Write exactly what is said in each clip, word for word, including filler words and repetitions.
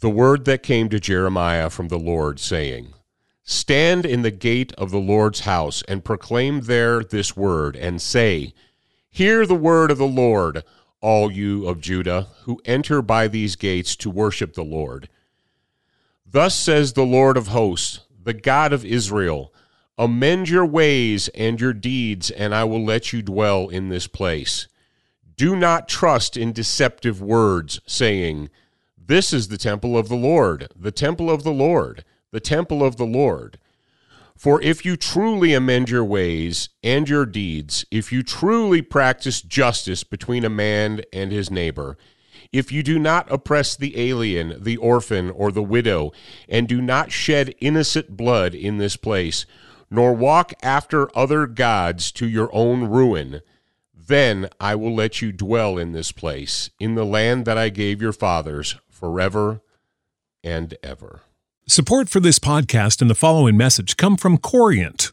the word that came to Jeremiah from the Lord, saying, Stand in the gate of the Lord's house, and proclaim there this word, and say, Hear the word of the Lord, all you of Judah, who enter by these gates to worship the Lord. Thus says the Lord of hosts, the God of Israel, Amend your ways and your deeds, and I will let you dwell in this place. Do not trust in deceptive words, saying, This is the temple of the Lord, the temple of the Lord, the temple of the Lord. For if you truly amend your ways and your deeds, if you truly practice justice between a man and his neighbor, if you do not oppress the alien, the orphan, or the widow, and do not shed innocent blood in this place, nor walk after other gods to your own ruin, then I will let you dwell in this place, in the land that I gave your fathers, forever and ever. Support for this podcast and the following message come from Corient.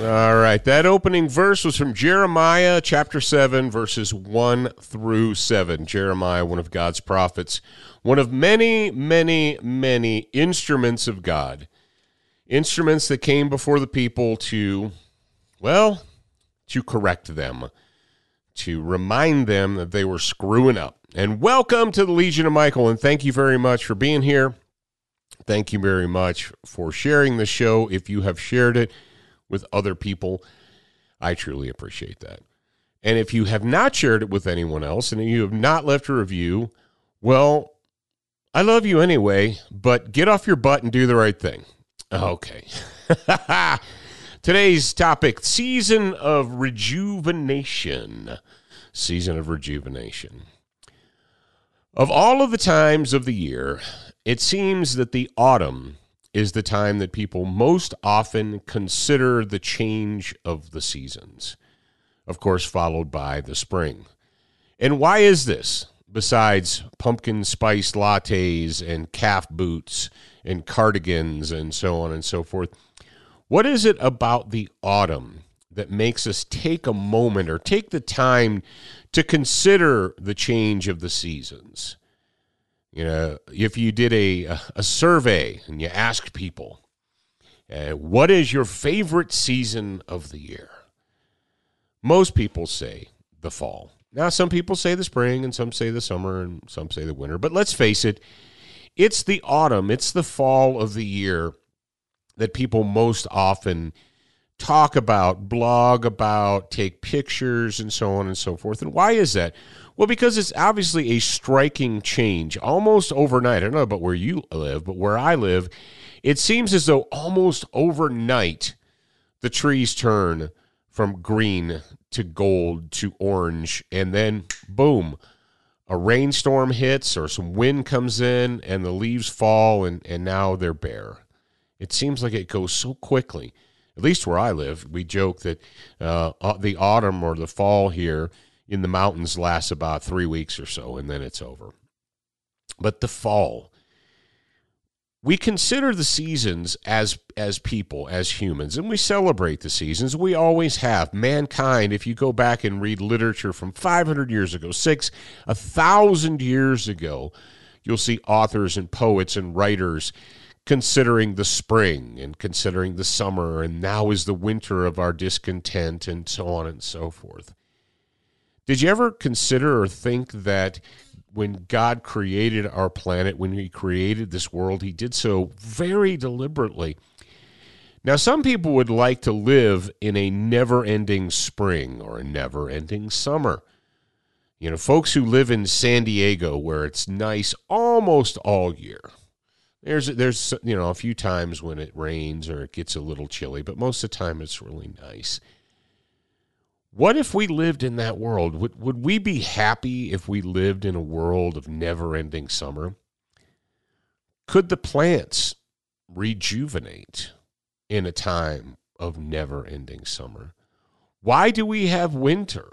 All right, that opening verse was from Jeremiah chapter seven, verses one through seven. Jeremiah, one of God's prophets, one of many, many, many instruments of God, instruments that came before the people to, well, to correct them, to remind them that they were screwing up. And welcome to the Legion of Michael, and thank you very much for being here. Thank you very much for sharing the show if you have shared it with other people. I truly appreciate that. And if you have not shared it with anyone else and you have not left a review, well, I love you anyway, but get off your butt and do the right thing. Okay. Today's topic, season of rejuvenation. Season of rejuvenation. Of all of the times of the year, it seems that the autumn is the time that people most often consider the change of the seasons, of course, followed by the spring. And why is this? Besides pumpkin spice lattes and calf boots and cardigans and so on and so forth, what is it about the autumn that makes us take a moment or take the time to consider the change of the seasons? You know, if you did a, a survey and you asked people, uh, what is your favorite season of the year? Most people say the fall. Now, some people say the spring, and some say the summer, and some say the winter. But let's face it, it's the autumn, it's the fall of the year that people most often talk about, blog about, take pictures, and so on and so forth. And why is that? Well, because it's obviously a striking change almost overnight. I don't know about where you live, but where I live, it seems as though almost overnight the trees turn from green to gold to orange, and then boom, a rainstorm hits or some wind comes in and the leaves fall, and, and now they're bare. It seems like it goes so quickly. At least where I live, we joke that uh, the autumn or the fall here in the mountains lasts about three weeks or so, and then it's over. But the fall, we consider the seasons as as people, as humans, and we celebrate the seasons. We always have. Mankind, if you go back and read literature from five hundred years ago, six, a thousand years ago, you'll see authors and poets and writers considering the spring and considering the summer, and now is the winter of our discontent, and so on and so forth. Did you ever consider or think that when God created our planet, when he created this world, he did so very deliberately? Now, some people would like to live in a never-ending spring or a never-ending summer. You know, folks who live in San Diego, where it's nice almost all year. There's, there's you know, a few times when it rains or it gets a little chilly, but most of the time it's really nice. What if we lived in that world? Would, would we be happy if we lived in a world of never-ending summer? Could the plants rejuvenate in a time of never-ending summer? Why do we have winter?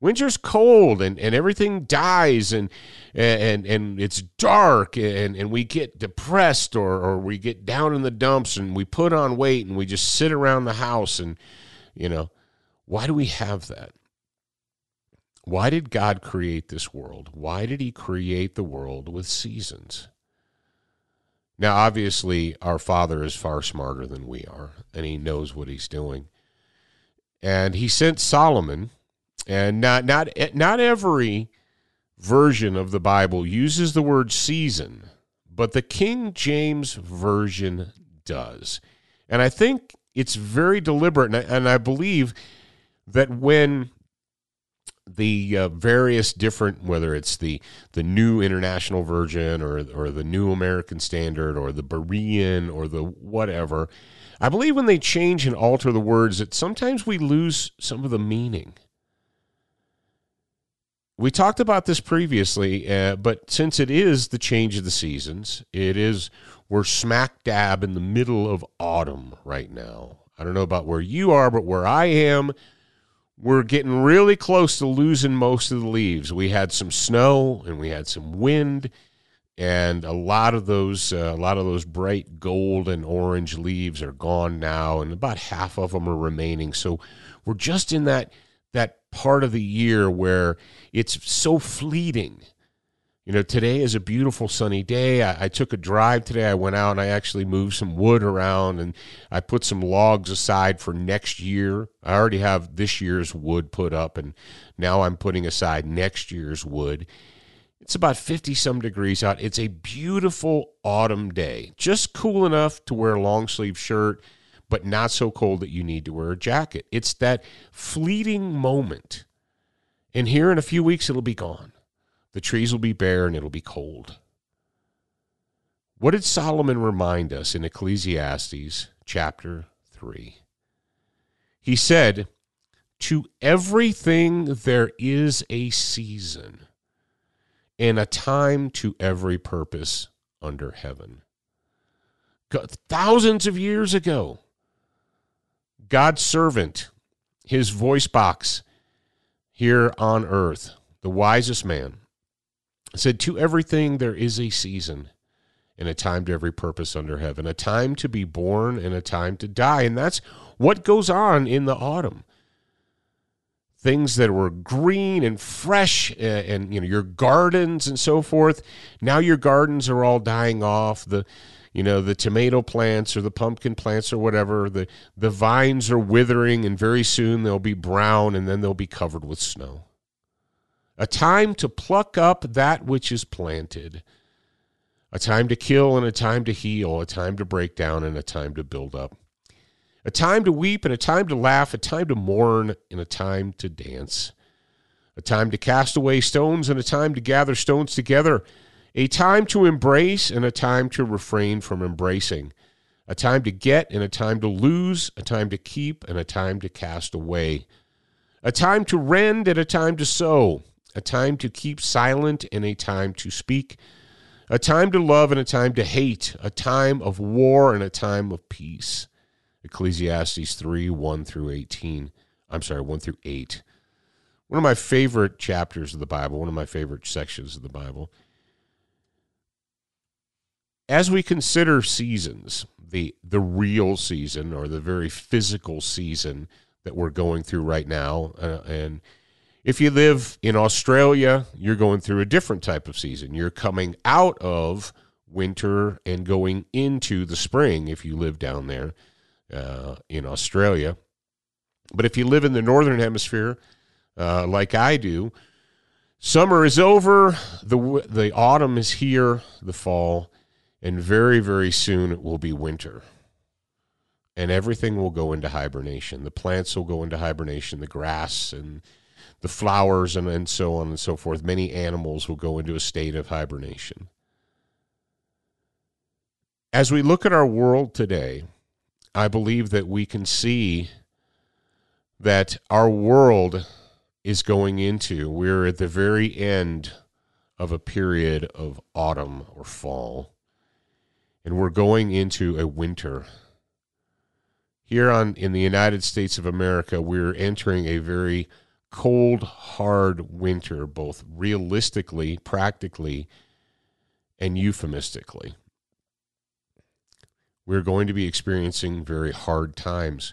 Winter's cold, and, and everything dies, and and and it's dark, and, and we get depressed, or, or we get down in the dumps, and we put on weight, and we just sit around the house, and, you know, why do we have that? Why did God create this world? Why did he create the world with seasons? Now, obviously, our Father is far smarter than we are, and he knows what he's doing. And he sent Solomon, and not not not every version of the Bible uses the word season, but the King James Version does. And I think it's very deliberate, and I, and I believe that when the uh, various different, whether it's the the New International Version or or the New American Standard or the Berean or the whatever, I believe when they change and alter the words that sometimes we lose some of the meaning. We talked about this previously, uh, but since it is the change of the seasons, it is we're smack dab in the middle of autumn right now. I don't know about where you are, but where I am, we're getting really close to losing most of the leaves. We had some snow and we had some wind, and a lot of those uh, a lot of those bright gold and orange leaves are gone now, and about half of them are remaining. So we're just in that that part of the year where it's so fleeting. You know, today is a beautiful sunny day. I, I took a drive today. I went out and I actually moved some wood around, and I put some logs aside for next year. I already have this year's wood put up, and now I'm putting aside next year's wood. It's about fifty-some degrees out. It's a beautiful autumn day, just cool enough to wear a long-sleeve shirt, but not so cold that you need to wear a jacket. It's that fleeting moment, and here in a few weeks it'll be gone. The trees will be bare and it'll be cold. What did Solomon remind us in Ecclesiastes chapter three? He said, "To everything there is a season, and a time to every purpose under heaven." Thousands of years ago, God's servant, his voice box here on earth, the wisest man, said, "To everything there is a season and a time to every purpose under heaven, a time to be born and a time to die." And that's what goes on in the autumn. Things that were green and fresh, and, and you know, your gardens and so forth. Now your gardens are all dying off. The you know, the tomato plants or the pumpkin plants or whatever, the, the vines are withering, and very soon they'll be brown, and then they'll be covered with snow. A time to pluck up that which is planted, a time to kill and a time to heal, a time to break down and a time to build up, a time to weep and a time to laugh, a time to mourn and a time to dance, a time to cast away stones and a time to gather stones together, a time to embrace and a time to refrain from embracing, a time to get and a time to lose, a time to keep and a time to cast away, a time to rend and a time to sow, a time to keep silent and a time to speak, a time to love and a time to hate, a time of war and a time of peace. Ecclesiastes three, one through eighteen. I'm sorry, one through eight. One of my favorite chapters of the Bible, one of my favorite sections of the Bible. as we consider seasons, the the real season or the very physical season that we're going through right now, uh, and if you live in Australia, you're going through a different type of season. You're coming out of winter and going into the spring if you live down there uh, in Australia. But if you live in the northern hemisphere, uh, like I do, summer is over, the the autumn is here, the fall, and very, very soon it will be winter. And everything will go into hibernation. The plants will go into hibernation, the grass and the flowers and, and so on and so forth. Many animals will go into a state of hibernation. As we look at our world today, I believe that we can see that our world is going into, we're at the very end of a period of autumn or fall, and we're going into a winter. Here on in the United States of America, we're entering a very cold, hard winter, both realistically, practically, and euphemistically. We're going to be experiencing very hard times.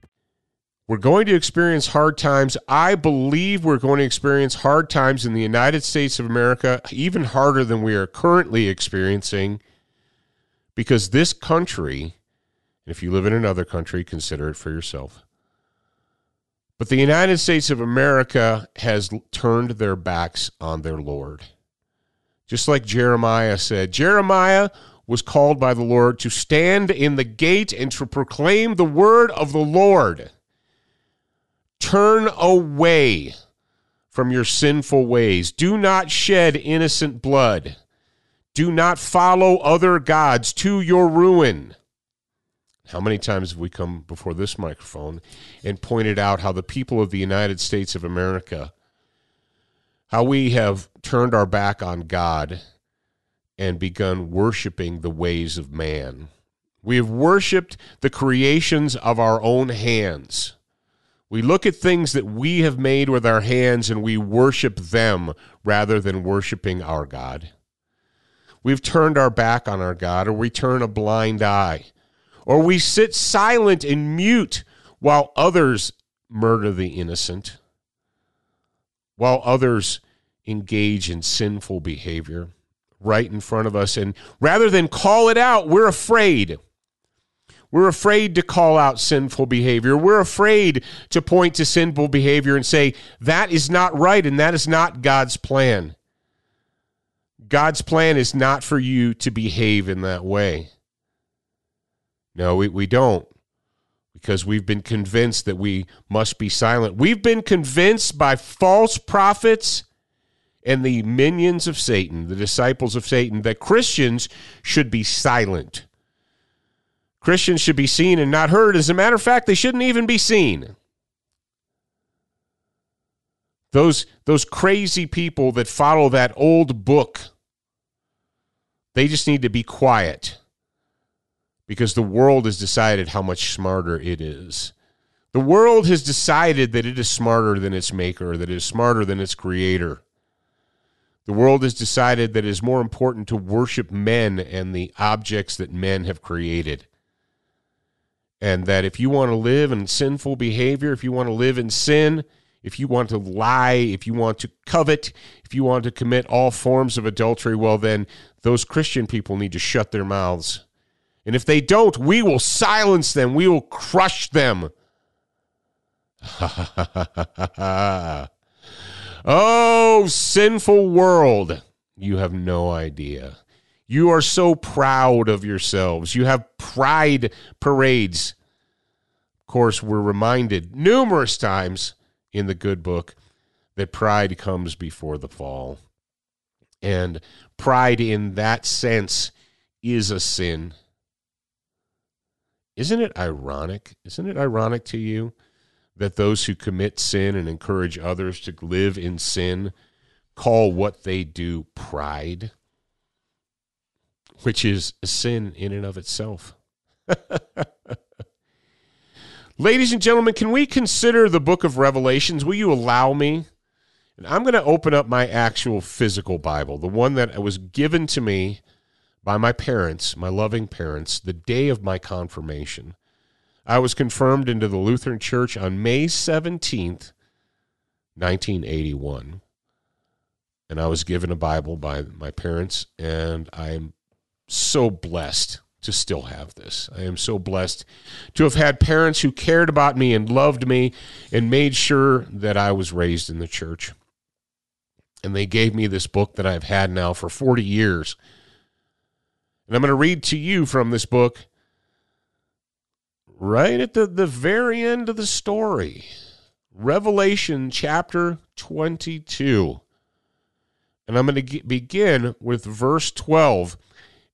We're going to experience hard times. I believe we're going to experience hard times in the United States of America, even harder than we are currently experiencing, because this country, and if you live in another country, consider it for yourself, but the United States of America has turned their backs on their Lord. Just like Jeremiah said, Jeremiah was called by the Lord to stand in the gate and to proclaim the word of the Lord. Turn away from your sinful ways. Do not shed innocent blood. Do not follow other gods to your ruin. How many times have we come before this microphone and pointed out how the people of the United States of America, how we have turned our back on God and begun worshiping the ways of man. We have worshiped the creations of our own hands. We look at things that we have made with our hands and we worship them rather than worshiping our God. We've turned our back on our God, or we turn a blind eye, or we sit silent and mute while others murder the innocent, while others engage in sinful behavior right in front of us. And rather than call it out, we're afraid. We're afraid to call out sinful behavior. We're afraid to point to sinful behavior and say, that is not right and that is not God's plan. God's plan is not for you to behave in that way. No, we, we don't, because we've been convinced that we must be silent. We've been convinced by false prophets and the minions of Satan, the disciples of Satan, that Christians should be silent. Christians should be seen and not heard. As a matter of fact, they shouldn't even be seen. Those, those crazy people that follow that old book, they just need to be quiet because the world has decided how much smarter it is. The world has decided that it is smarter than its maker, that it is smarter than its creator. The world has decided that it is more important to worship men and the objects that men have created. And that if you want to live in sinful behavior, if you want to live in sin, if you want to lie, if you want to covet, if you want to commit all forms of adultery, well then, those Christian people need to shut their mouths. And if they don't, we will silence them. We will crush them. Ha, ha, ha, ha, ha, ha, ha. Oh, sinful world, you have no idea. You are so proud of yourselves. You have pride parades. Of course, we're reminded numerous times in the good book that pride comes before the fall. And pride in that sense is a sin. Isn't it ironic? Isn't it ironic to you that those who commit sin and encourage others to live in sin call what they do pride, which is a sin in and of itself? Ladies and gentlemen, can we consider the book of Revelations? Will you allow me? And I'm going to open up my actual physical Bible, the one that was given to me by my parents, my loving parents, the day of my confirmation. I was confirmed into the Lutheran Church on May seventeenth, nineteen eighty-one. And I was given a Bible by my parents, and I'm so blessed to still have this. I am so blessed to have had parents who cared about me and loved me and made sure that I was raised in the church. And they gave me this book that I've had now for forty years. And I'm going to read to you from this book right at the, the very end of the story. Revelation chapter twenty-two. And I'm going to begin with verse twelve.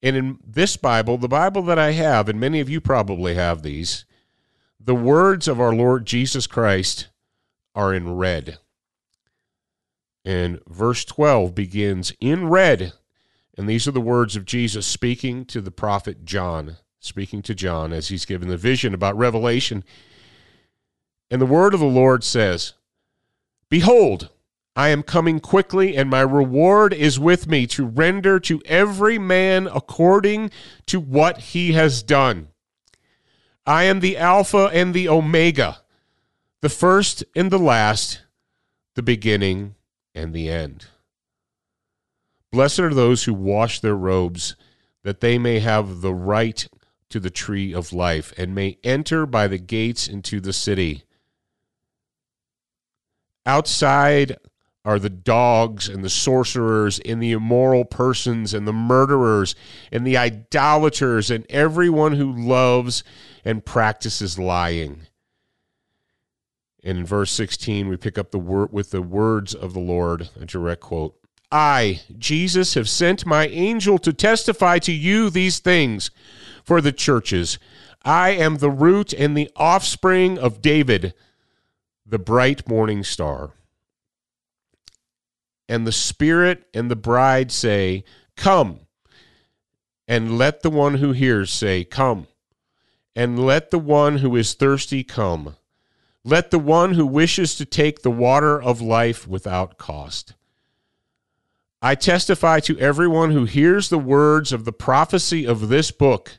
And in this Bible, the Bible that I have, and many of you probably have these, the words of our Lord Jesus Christ are in red. And verse twelve begins in red. And these are the words of Jesus speaking to the prophet John, speaking to John as he's given the vision about Revelation. And the word of the Lord says, "Behold, I am coming quickly, and my reward is with me to render to every man according to what he has done. I am the Alpha and the Omega, the first and the last, the beginning and the end. Blessed are those who wash their robes, that they may have the right to the tree of life, and may enter by the gates into the city. Outside are the dogs and the sorcerers and the immoral persons and the murderers and the idolaters and everyone who loves and practices lying." And in verse sixteen, we pick up the word with the words of the Lord, a direct quote. "I, Jesus, have sent my angel to testify to you these things for the churches. I am the root and the offspring of David, the bright morning star. And the Spirit and the bride say, 'Come.' And let the one who hears say, 'Come.' And let the one who is thirsty come. Let the one who wishes to take the water of life without cost. I testify to everyone who hears the words of the prophecy of this book.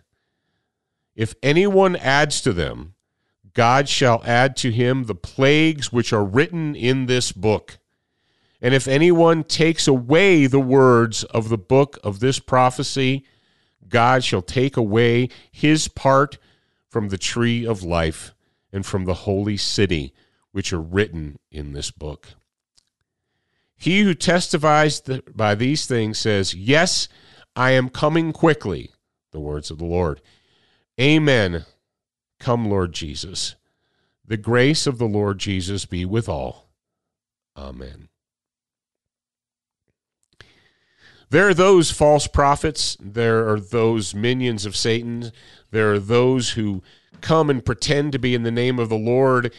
If anyone adds to them, God shall add to him the plagues which are written in this book. And if anyone takes away the words of the book of this prophecy, God shall take away his part from the tree of life and from the holy city which are written in this book. He who testifies by these things says, 'Yes, I am coming quickly,' the words of the Lord. Amen. Come, Lord Jesus. The grace of the Lord Jesus be with all. Amen." There are those false prophets. There are those minions of Satan. There are those who come and pretend to be in the name of the Lord.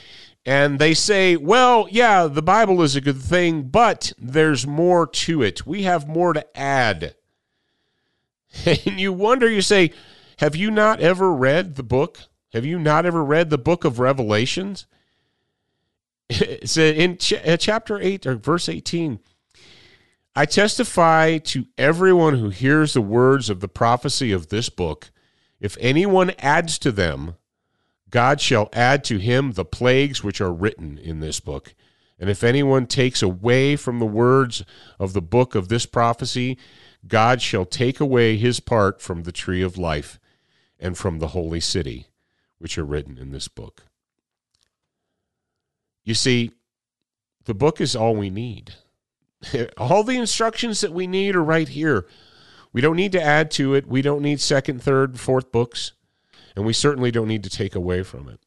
And they say, well, yeah, the Bible is a good thing, but there's more to it. We have more to add. And you wonder, you say, have you not ever read the book? Have you not ever read the book of Revelations? It's in chapter eight or verse eighteen. "I testify to everyone who hears the words of the prophecy of this book. If anyone adds to them, God shall add to him the plagues which are written in this book. And if anyone takes away from the words of the book of this prophecy, God shall take away his part from the tree of life and from the holy city, which are written in this book." You see, the book is all we need. All the instructions that we need are right here. We don't need to add to it. We don't need second, third, fourth books. And we certainly don't need to take away from it.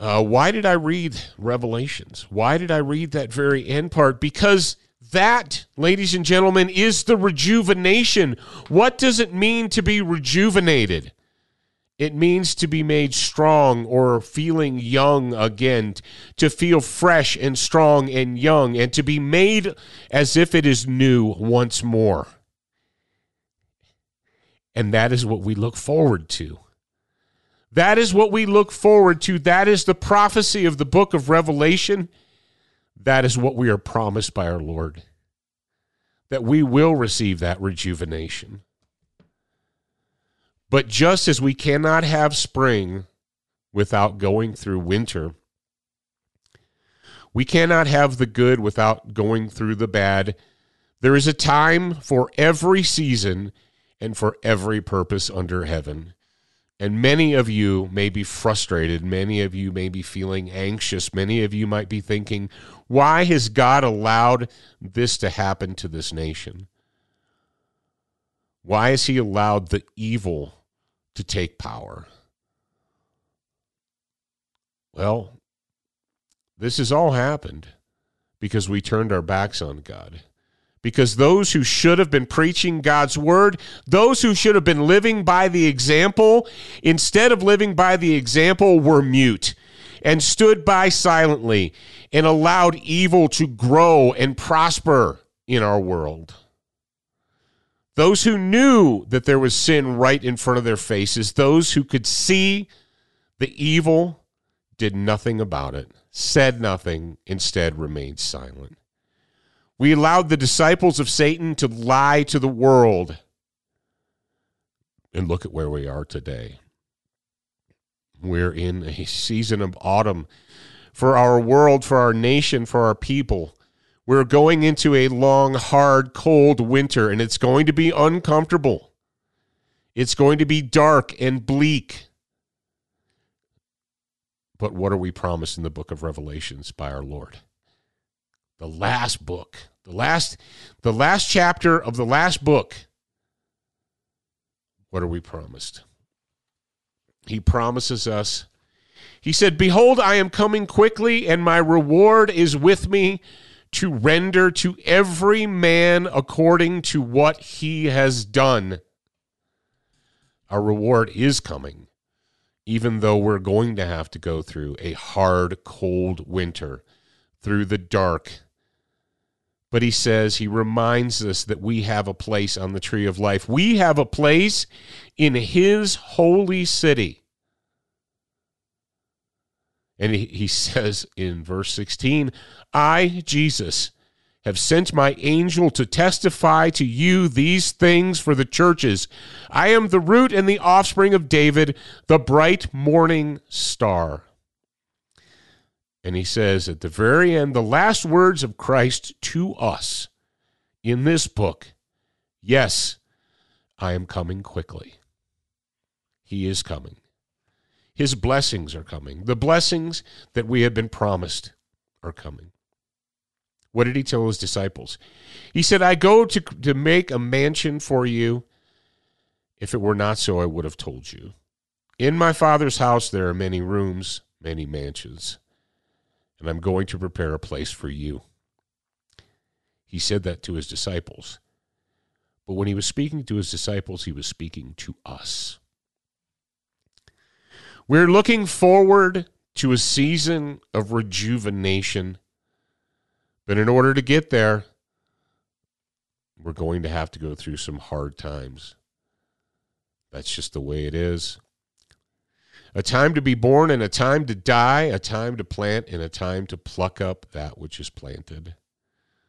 Uh, why did I read Revelations? Why did I read that very end part? Because That, ladies and gentlemen, is the rejuvenation. What does it mean to be rejuvenated? It means to be made strong or feeling young again, to feel fresh and strong and young, and to be made as if it is new once more. And that is what we look forward to. That is what we look forward to. That is the prophecy of the book of Revelation. That is what we are promised by our Lord, that we will receive that rejuvenation. But just as we cannot have spring without going through winter, we cannot have the good without going through the bad. There is a time for every season and for every purpose under heaven. And many of you may be frustrated. Many of you may be feeling anxious. Many of you might be thinking, why has God allowed this to happen to this nation? Why has he allowed the evil to take power? Well, this has all happened because we turned our backs on God. Because those who should have been preaching God's word, those who should have been living by the example, instead of living by the example, were mute and stood by silently and allowed evil to grow and prosper in our world. Those who knew that there was sin right in front of their faces, those who could see the evil, did nothing about it, said nothing, instead remained silent. We allowed the disciples of Satan to lie to the world. And look at where we are today. We're in a season of autumn for our world, for our nation, for our people. We're going into a long, hard, cold winter, and it's going to be uncomfortable. It's going to be dark and bleak. But what are we promised in the book of Revelations by our Lord? The last book. The last, the last chapter of the last book. What are we promised? He promises us. He said, "Behold, I am coming quickly, and my reward is with me to render to every man according to what he has done." Our reward is coming, even though we're going to have to go through a hard, cold winter, through the dark. But he says, he reminds us that we have a place on the tree of life. We have a place in his holy city. And he, he says in verse sixteen, "I, Jesus, have sent my angel to testify to you these things for the churches. I am the root and the offspring of David, the bright morning star." And he says at the very end, the last words of Christ to us in this book, "Yes, I am coming quickly." He is coming. His blessings are coming. The blessings that we have been promised are coming. What did he tell his disciples? He said, "I go to, to make a mansion for you. If it were not so, I would have told you. In my Father's house there are many rooms, many mansions. And I'm going to prepare a place for you." He said that to his disciples. But when he was speaking to his disciples, he was speaking to us. We're looking forward to a season of rejuvenation. But in order to get there, we're going to have to go through some hard times. That's just the way it is. A time to be born and a time to die, a time to plant and a time to pluck up that which is planted.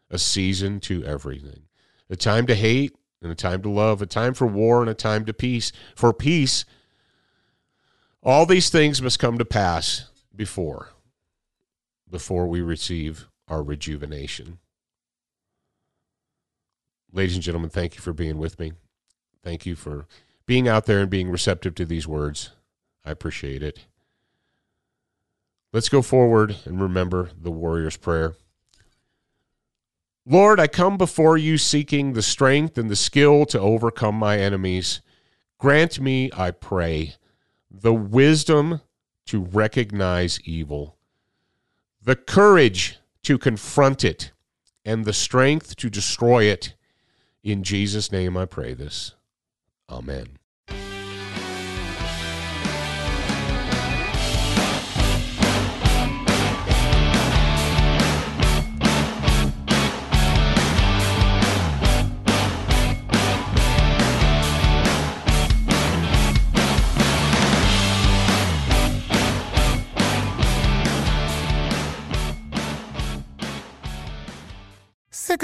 A season to everything. A time to hate and a time to love, a time for war and a time to peace. For peace, all these things must come to pass before, before we receive our rejuvenation. Ladies and gentlemen, thank you for being with me. Thank you for being out there and being receptive to these words. I appreciate it. Let's go forward and remember the warrior's prayer. Lord, I come before you seeking the strength and the skill to overcome my enemies. Grant me, I pray, the wisdom to recognize evil, the courage to confront it, and the strength to destroy it. In Jesus' name I pray this. Amen. Sick